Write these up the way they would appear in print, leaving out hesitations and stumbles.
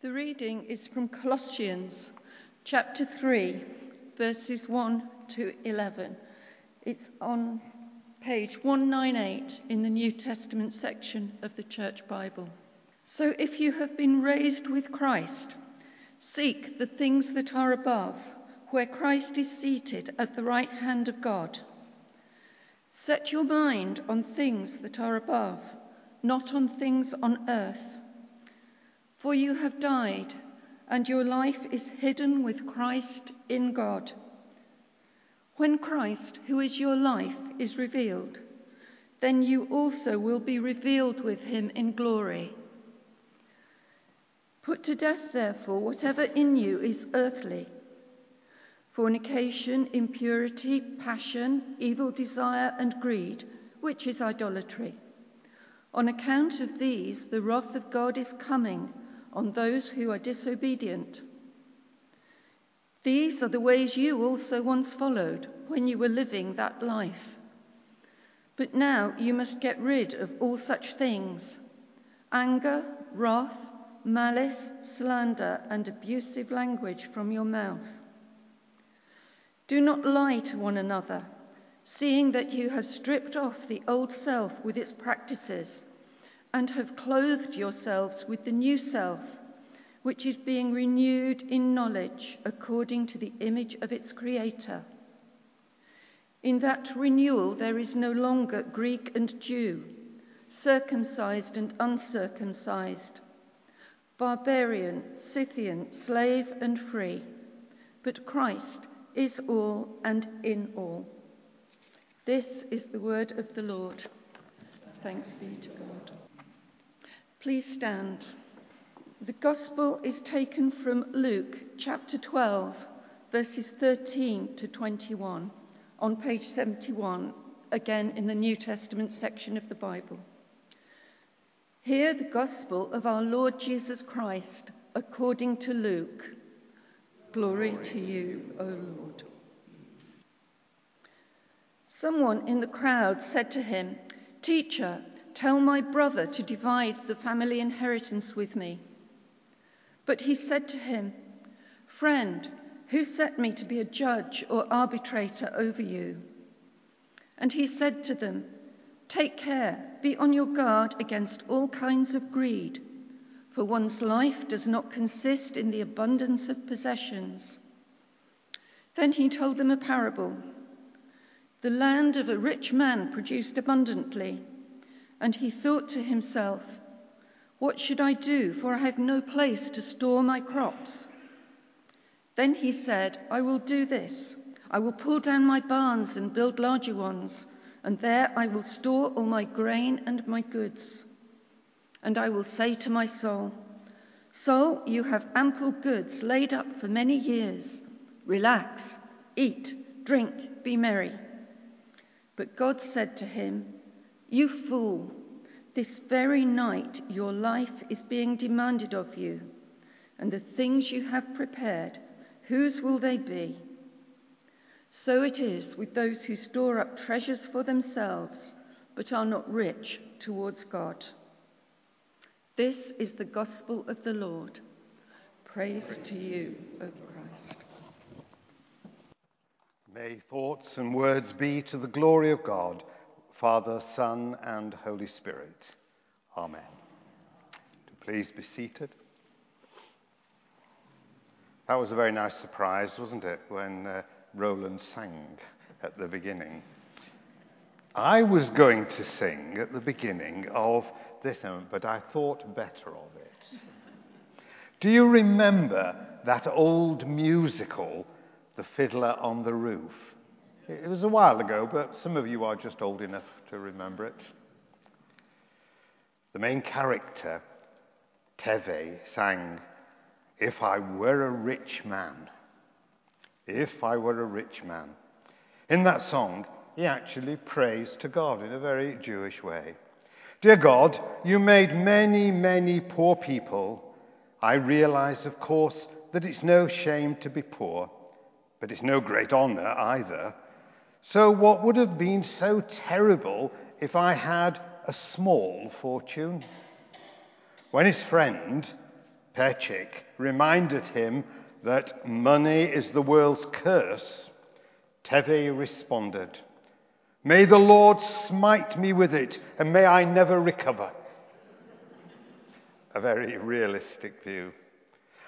The reading is from Colossians chapter 3, verses 1 to 11. It's on page 198 in the New Testament section of the Church Bible. So if you have been raised with Christ, seek the things that are above, where Christ is seated at the right hand of God. Set your mind on things that are above, not on things on earth. For you have died, and your life is hidden with Christ in God. When Christ, who is your life, is revealed, then you also will be revealed with him in glory. Put to death, therefore, whatever in you is earthly: fornication, impurity, passion, evil desire, and greed, which is idolatry. On account of these, the wrath of God is coming on those who are disobedient. These are the ways you also once followed when you were living that life. But now you must get rid of all such things: anger, wrath, malice, slander, and abusive language from your mouth. Do not lie to one another, seeing that you have stripped off the old self with its practices and have clothed yourselves with the new self, which is being renewed in knowledge according to the image of its creator. In that renewal there is no longer Greek and Jew, circumcised and uncircumcised, barbarian, Scythian, slave and free, but Christ is all and in all. This is the word of the Lord. Thanks be to God. Please stand. The gospel is taken from Luke chapter 12, verses 13 to 21, on page 71, again in the New Testament section of the Bible. Hear the gospel of our Lord Jesus Christ according to Luke. Glory to you, O Lord. Someone in the crowd said to him, "Teacher, tell my brother to divide the family inheritance with me." But he said to him, "Friend, who set me to be a judge or arbitrator over you?" And he said to them, "Take care, be on your guard against all kinds of greed, for one's life does not consist in the abundance of possessions." Then he told them a parable. The land of a rich man produced abundantly, and he thought to himself, "What should I do, for I have no place to store my crops?" Then he said, "I will do this. I will pull down my barns and build larger ones, and there I will store all my grain and my goods. And I will say to my soul, 'Soul, you have ample goods laid up for many years. Relax, eat, drink, be merry.' But God said to him, 'You fool, this very night your life is being demanded of you, and the things you have prepared, whose will they be?' So it is with those who store up treasures for themselves, but are not rich towards God." This is the gospel of the Lord. Praise to you, O Christ. May thoughts and words be to the glory of God, Father, Son, and Holy Spirit. Amen. Please be seated. That was a very nice surprise, wasn't it, when Roland sang at the beginning. I was going to sing at the beginning of this moment, but I thought better of it. Do you remember that old musical, The Fiddler on the Roof? It was a while ago, but some of you are just old enough to remember it. The main character, Tevye, sang, "If I were a rich man, if I were a rich man." In that song, he actually prays to God in a very Jewish way. "Dear God, you made many, many poor people. I realize, of course, that it's no shame to be poor, but it's no great honour either. So what would have been so terrible if I had a small fortune?" When his friend, Perchik, reminded him that money is the world's curse, Tevye responded, "May the Lord smite me with it, and may I never recover." A very realistic view.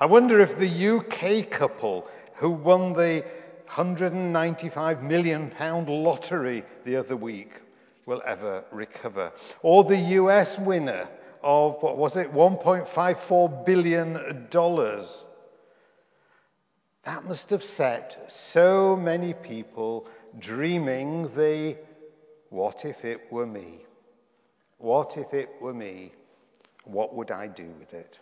I wonder if the UK couple who won the £195 million lottery the other week will ever recover. Or the US winner of, what was it, $1.54 billion. That must have set so many people dreaming the what if it were me? What if it were me? What would I do with it?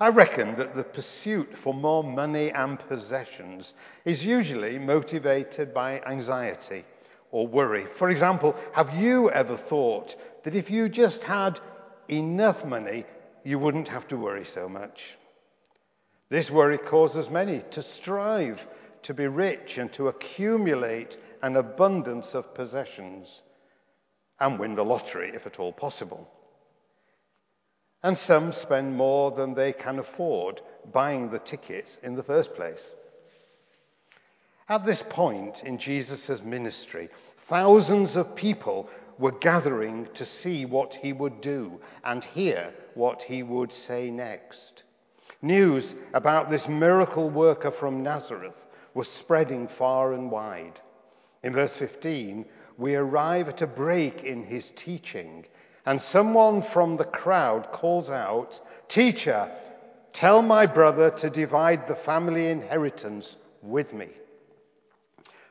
I reckon that the pursuit for more money and possessions is usually motivated by anxiety or worry. For example, have you ever thought that if you just had enough money, you wouldn't have to worry so much? This worry causes many to strive to be rich and to accumulate an abundance of possessions and win the lottery, if at all possible. And some spend more than they can afford buying the tickets in the first place. At this point in Jesus' ministry, thousands of people were gathering to see what he would do and hear what he would say next. News about this miracle worker from Nazareth was spreading far and wide. In verse 15, we arrive at a break in his teaching, and someone from the crowd calls out, "Teacher, tell my brother to divide the family inheritance with me."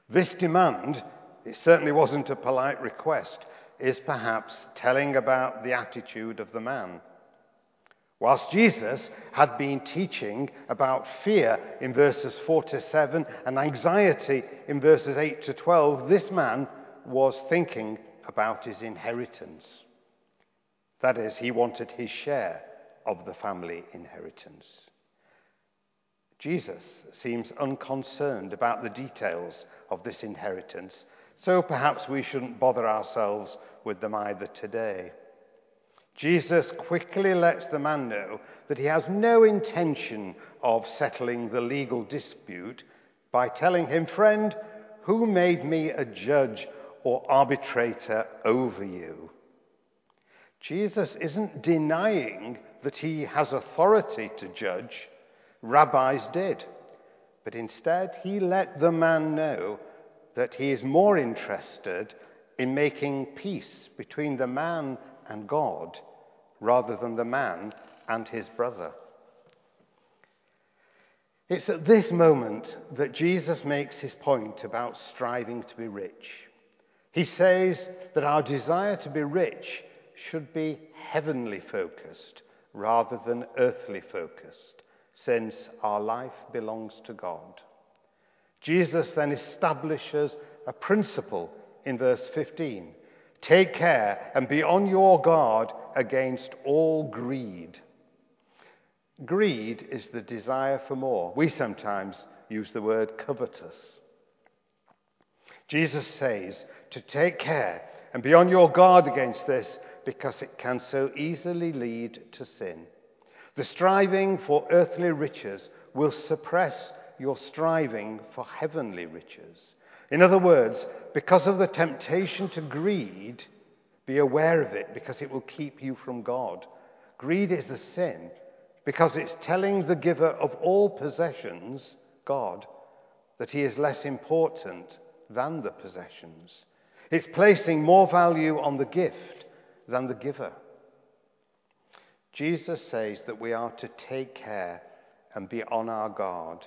This demand, it certainly wasn't a polite request, is perhaps telling about the attitude of the man. Whilst Jesus had been teaching about fear in verses 4 to 7 and anxiety in verses 8 to 12, this man was thinking about his inheritance. That is, he wanted his share of the family inheritance. Jesus seems unconcerned about the details of this inheritance, so perhaps we shouldn't bother ourselves with them either today. Jesus quickly lets the man know that he has no intention of settling the legal dispute by telling him, "Friend, who made me a judge or arbitrator over you?" Jesus isn't denying that he has authority to judge. Rabbis did. But instead, he let the man know that he is more interested in making peace between the man and God, rather than the man and his brother. It's at this moment that Jesus makes his point about striving to be rich. He says that our desire to be rich should be heavenly focused rather than earthly focused, since our life belongs to God. Jesus then establishes a principle in verse 15. "Take care and be on your guard against all greed." Greed is the desire for more. We sometimes use the word covetous. Jesus says to take care and be on your guard against this because it can so easily lead to sin. The striving for earthly riches will suppress your striving for heavenly riches. In other words, because of the temptation to greed, be aware of it because it will keep you from God. Greed is a sin because it's telling the giver of all possessions, God, that he is less important than the possessions. It's placing more value on the gift than the giver. Jesus says that we are to take care and be on our guard.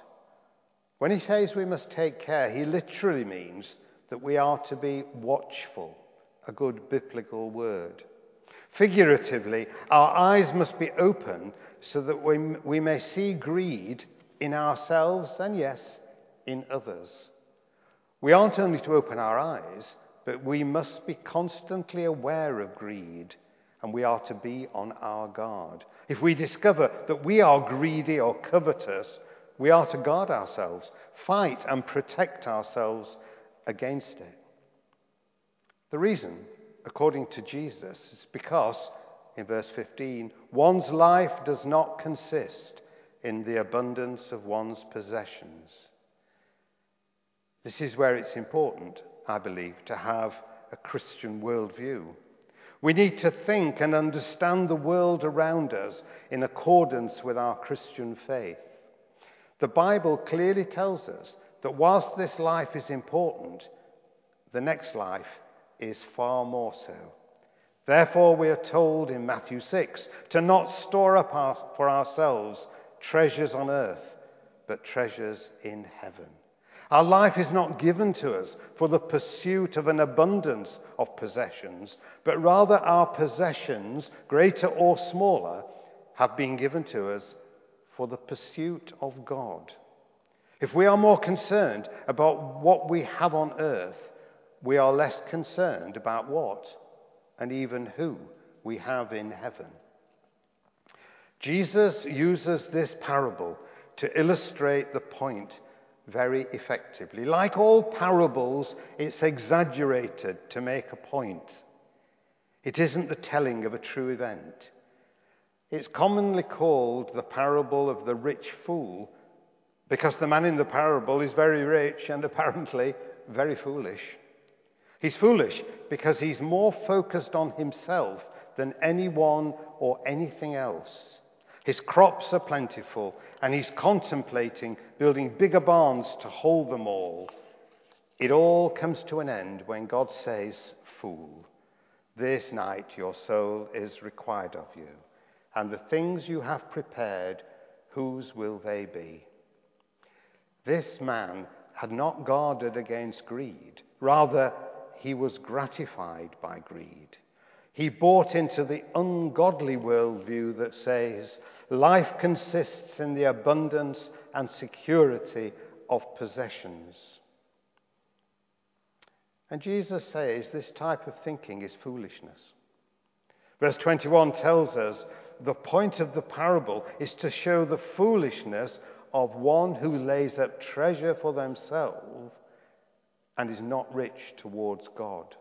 When he says we must take care, he literally means that we are to be watchful, a good biblical word. Figuratively, our eyes must be open so that we may see greed in ourselves and, yes, in others. We aren't only to open our eyes, but we must be constantly aware of greed, and we are to be on our guard. If we discover that we are greedy or covetous, we are to guard ourselves, fight and protect ourselves against it. The reason, according to Jesus, is because in verse 15, one's life does not consist in the abundance of one's possessions. This is where it's important, I believe, to have a Christian worldview. We need to think and understand the world around us in accordance with our Christian faith. The Bible clearly tells us that whilst this life is important, the next life is far more so. Therefore, we are told in Matthew 6 to not store up for ourselves treasures on earth, but treasures in heaven. Our life is not given to us for the pursuit of an abundance of possessions, but rather our possessions, greater or smaller, have been given to us for the pursuit of God. If we are more concerned about what we have on earth, we are less concerned about what and even who we have in heaven. Jesus uses this parable to illustrate the point very effectively. Like all parables, it's exaggerated to make a point. It isn't the telling of a true event. It's commonly called the parable of the rich fool because the man in the parable is very rich and apparently very foolish. He's foolish because he's more focused on himself than anyone or anything else. His crops are plentiful, and he's contemplating building bigger barns to hold them all. It all comes to an end when God says, "Fool, this night your soul is required of you, and the things you have prepared, whose will they be?" This man had not guarded against greed. Rather, he was gratified by greed. He bought into the ungodly worldview that says life consists in the abundance and security of possessions. And Jesus says this type of thinking is foolishness. Verse 21 tells us the point of the parable is to show the foolishness of one who lays up treasure for themselves and is not rich towards God.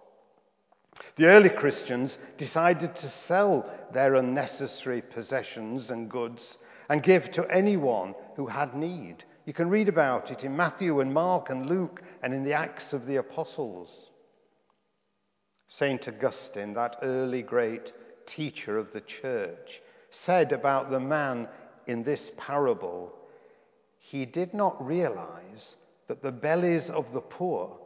The early Christians decided to sell their unnecessary possessions and goods and give to anyone who had need. You can read about it in Matthew and Mark and Luke and in the Acts of the Apostles. Saint Augustine, that early great teacher of the church, said about the man in this parable, he did not realize that the bellies of the poor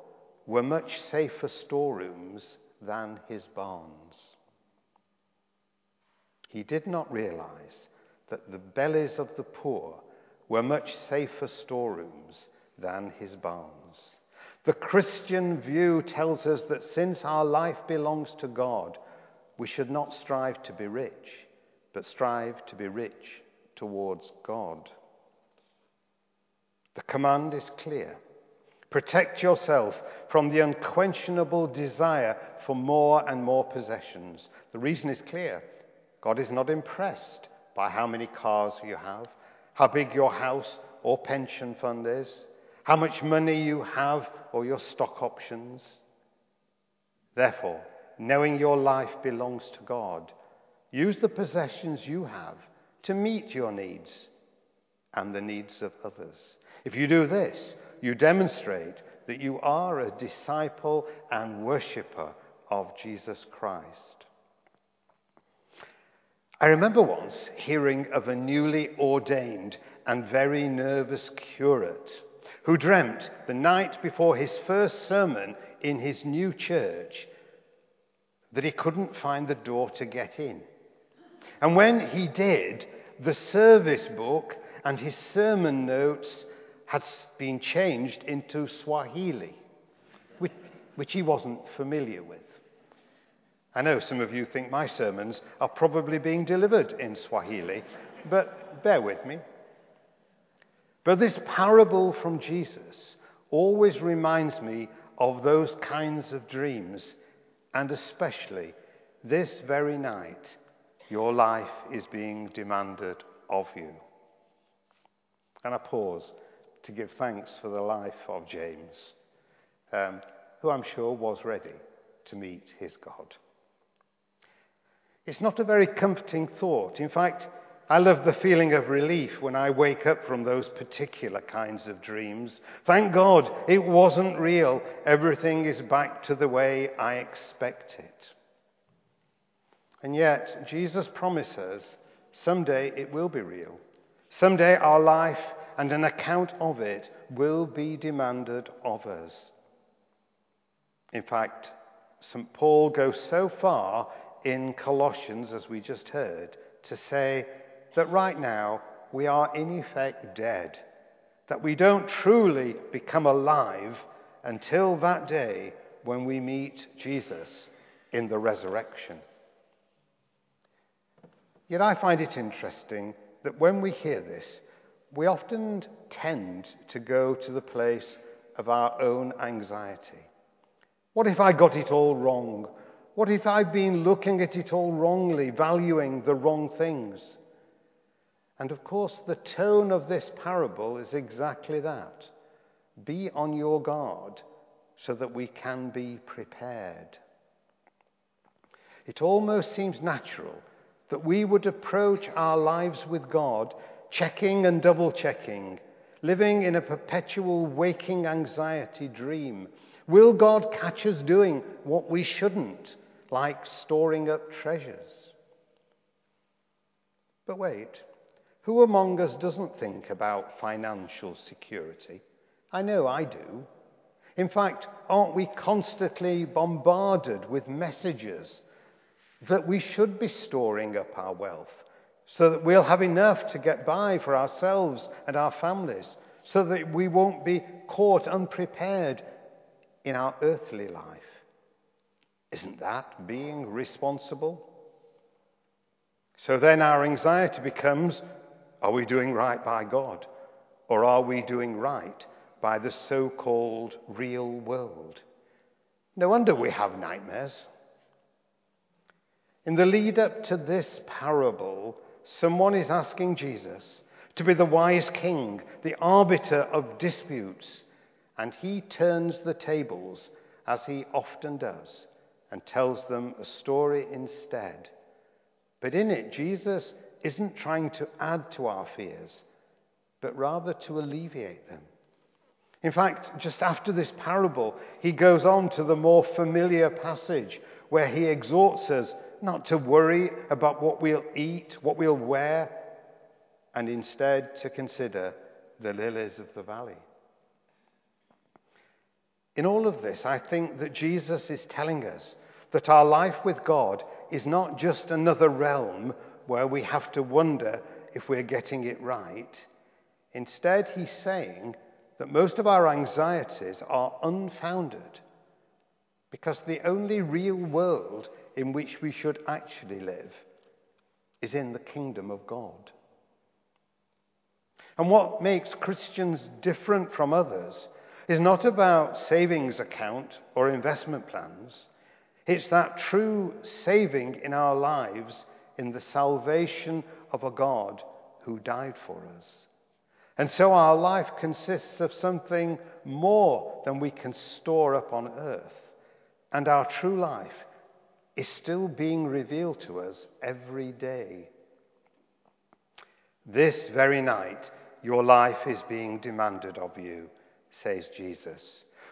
were much safer storerooms than his barns. He did not realize that the bellies of the poor were much safer storerooms than his barns. The Christian view tells us that since our life belongs to God, we should not strive to be rich, but strive to be rich towards God. The command is clear. Protect yourself from the unquenchable desire for more and more possessions. The reason is clear. God is not impressed by how many cars you have, how big your house or pension fund is, how much money you have or your stock options. Therefore, knowing your life belongs to God, use the possessions you have to meet your needs and the needs of others. If you do this, you demonstrate that you are a disciple and worshipper of Jesus Christ. I remember once hearing of a newly ordained and very nervous curate who dreamt the night before his first sermon in his new church that he couldn't find the door to get in. And when he did, the service book and his sermon notes had been changed into Swahili, which he wasn't familiar with. I know some of you think my sermons are probably being delivered in Swahili, but bear with me. But this parable from Jesus always reminds me of those kinds of dreams, and especially this very night, your life is being demanded of you. And I pause to give thanks for the life of James, who I'm sure was ready to meet his God. It's not a very comforting thought. In fact, I love the feeling of relief when I wake up from those particular kinds of dreams. Thank God it wasn't real. Everything is back to the way I expect it. And yet, Jesus promises someday it will be real. Someday our life and an account of it will be demanded of us. In fact, St. Paul goes so far in Colossians, as we just heard, to say that right now we are in effect dead, that we don't truly become alive until that day when we meet Jesus in the resurrection. Yet I find it interesting that when we hear this, we often tend to go to the place of our own anxiety. What if I got it all wrong? What if I've been looking at it all wrongly, valuing the wrong things? And of course, the tone of this parable is exactly that. Be on your guard so that we can be prepared. It almost seems natural that we would approach our lives with God, checking and double-checking, living in a perpetual waking anxiety dream. Will God catch us doing what we shouldn't, like storing up treasures? But wait. Who among us doesn't think about financial security? I know I do. In fact, aren't we constantly bombarded with messages that we should be storing up our wealth so that we'll have enough to get by for ourselves and our families, so that we won't be caught unprepared in our earthly life? Isn't that being responsible? So then our anxiety becomes, are we doing right by God, or are we doing right by the so-called real world? No wonder we have nightmares. In the lead up to this parable, someone is asking Jesus to be the wise king, the arbiter of disputes, and he turns the tables, as he often does, and tells them a story instead. But in it, Jesus isn't trying to add to our fears, but rather to alleviate them. In fact, just after this parable, he goes on to the more familiar passage where he exhorts us not to worry about what we'll eat, what we'll wear, and instead to consider the lilies of the valley. In all of this, I think that Jesus is telling us that our life with God is not just another realm where we have to wonder if we're getting it right. Instead, he's saying that most of our anxieties are unfounded, because the only real world in which we should actually live is in the kingdom of God. And what makes Christians different from others is not about savings account or investment plans. It's that true saving in our lives in the salvation of a God who died for us. And so our life consists of something more than we can store up on earth. And our true life is still being revealed to us every day. This very night, your life is being demanded of you, says Jesus,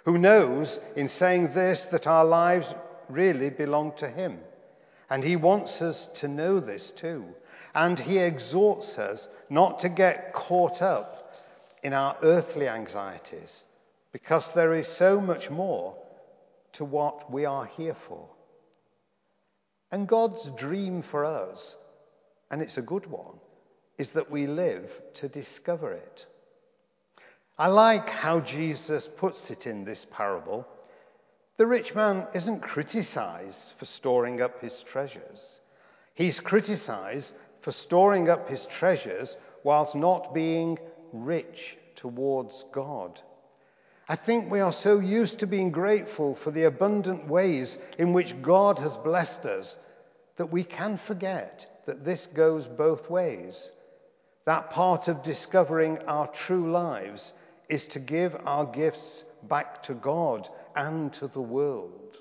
who knows in saying this that our lives really belong to him. And he wants us to know this too. And he exhorts us not to get caught up in our earthly anxieties, because there is so much more to what we are here for. And God's dream for us, and it's a good one, is that we live to discover it. I like how Jesus puts it in this parable. The rich man isn't criticized for storing up his treasures. He's criticized for storing up his treasures whilst not being rich towards God. I think we are so used to being grateful for the abundant ways in which God has blessed us that we can forget that this goes both ways. That part of discovering our true lives is to give our gifts back to God and to the world.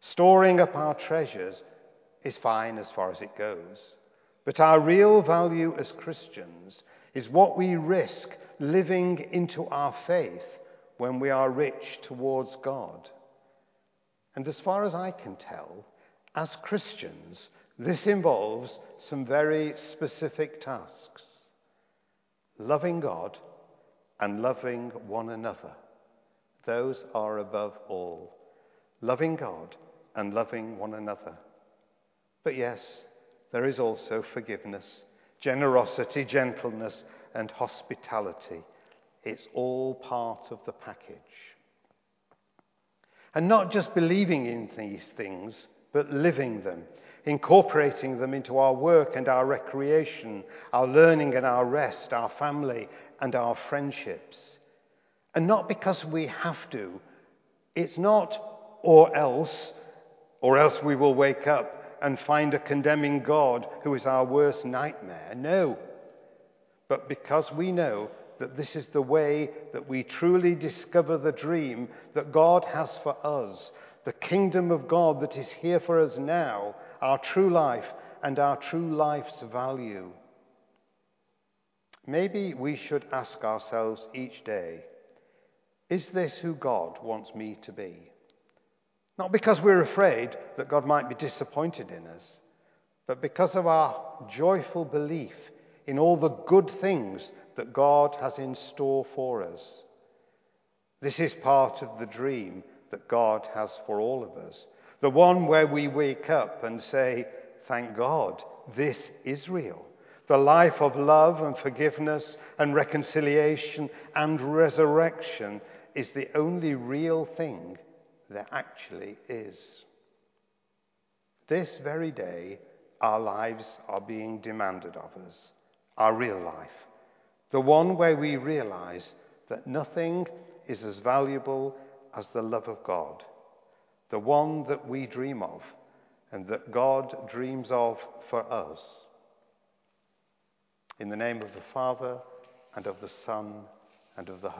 Storing up our treasures is fine as far as it goes. But our real value as Christians is what we risk living into our faith when we are rich towards God. And as far as I can tell, as Christians, this involves some very specific tasks. Loving God and loving one another. Those are above all. Loving God and loving one another. But yes, there is also forgiveness, generosity, gentleness, and hospitality. It's all part of the package. And not just believing in these things, but living them, incorporating them into our work and our recreation, our learning and our rest, our family and our friendships. And not because we have to. It's not or else we will wake up and find a condemning God who is our worst nightmare. No. But because we know that this is the way that we truly discover the dream that God has for us, the kingdom of God that is here for us now, our true life and our true life's value. Maybe we should ask ourselves each day, is this who God wants me to be? Not because we're afraid that God might be disappointed in us, but because of our joyful belief in all the good things that God has in store for us. This is part of the dream that God has for all of us, the one where we wake up and say, thank God, this is real. The life of love and forgiveness and reconciliation and resurrection is the only real thing there actually is. This very day, our lives are being demanded of us, our real life, the one where we realize that nothing is as valuable as the love of God, the one that we dream of and that God dreams of for us. In the name of the Father, and of the Son, and of the Holy Spirit.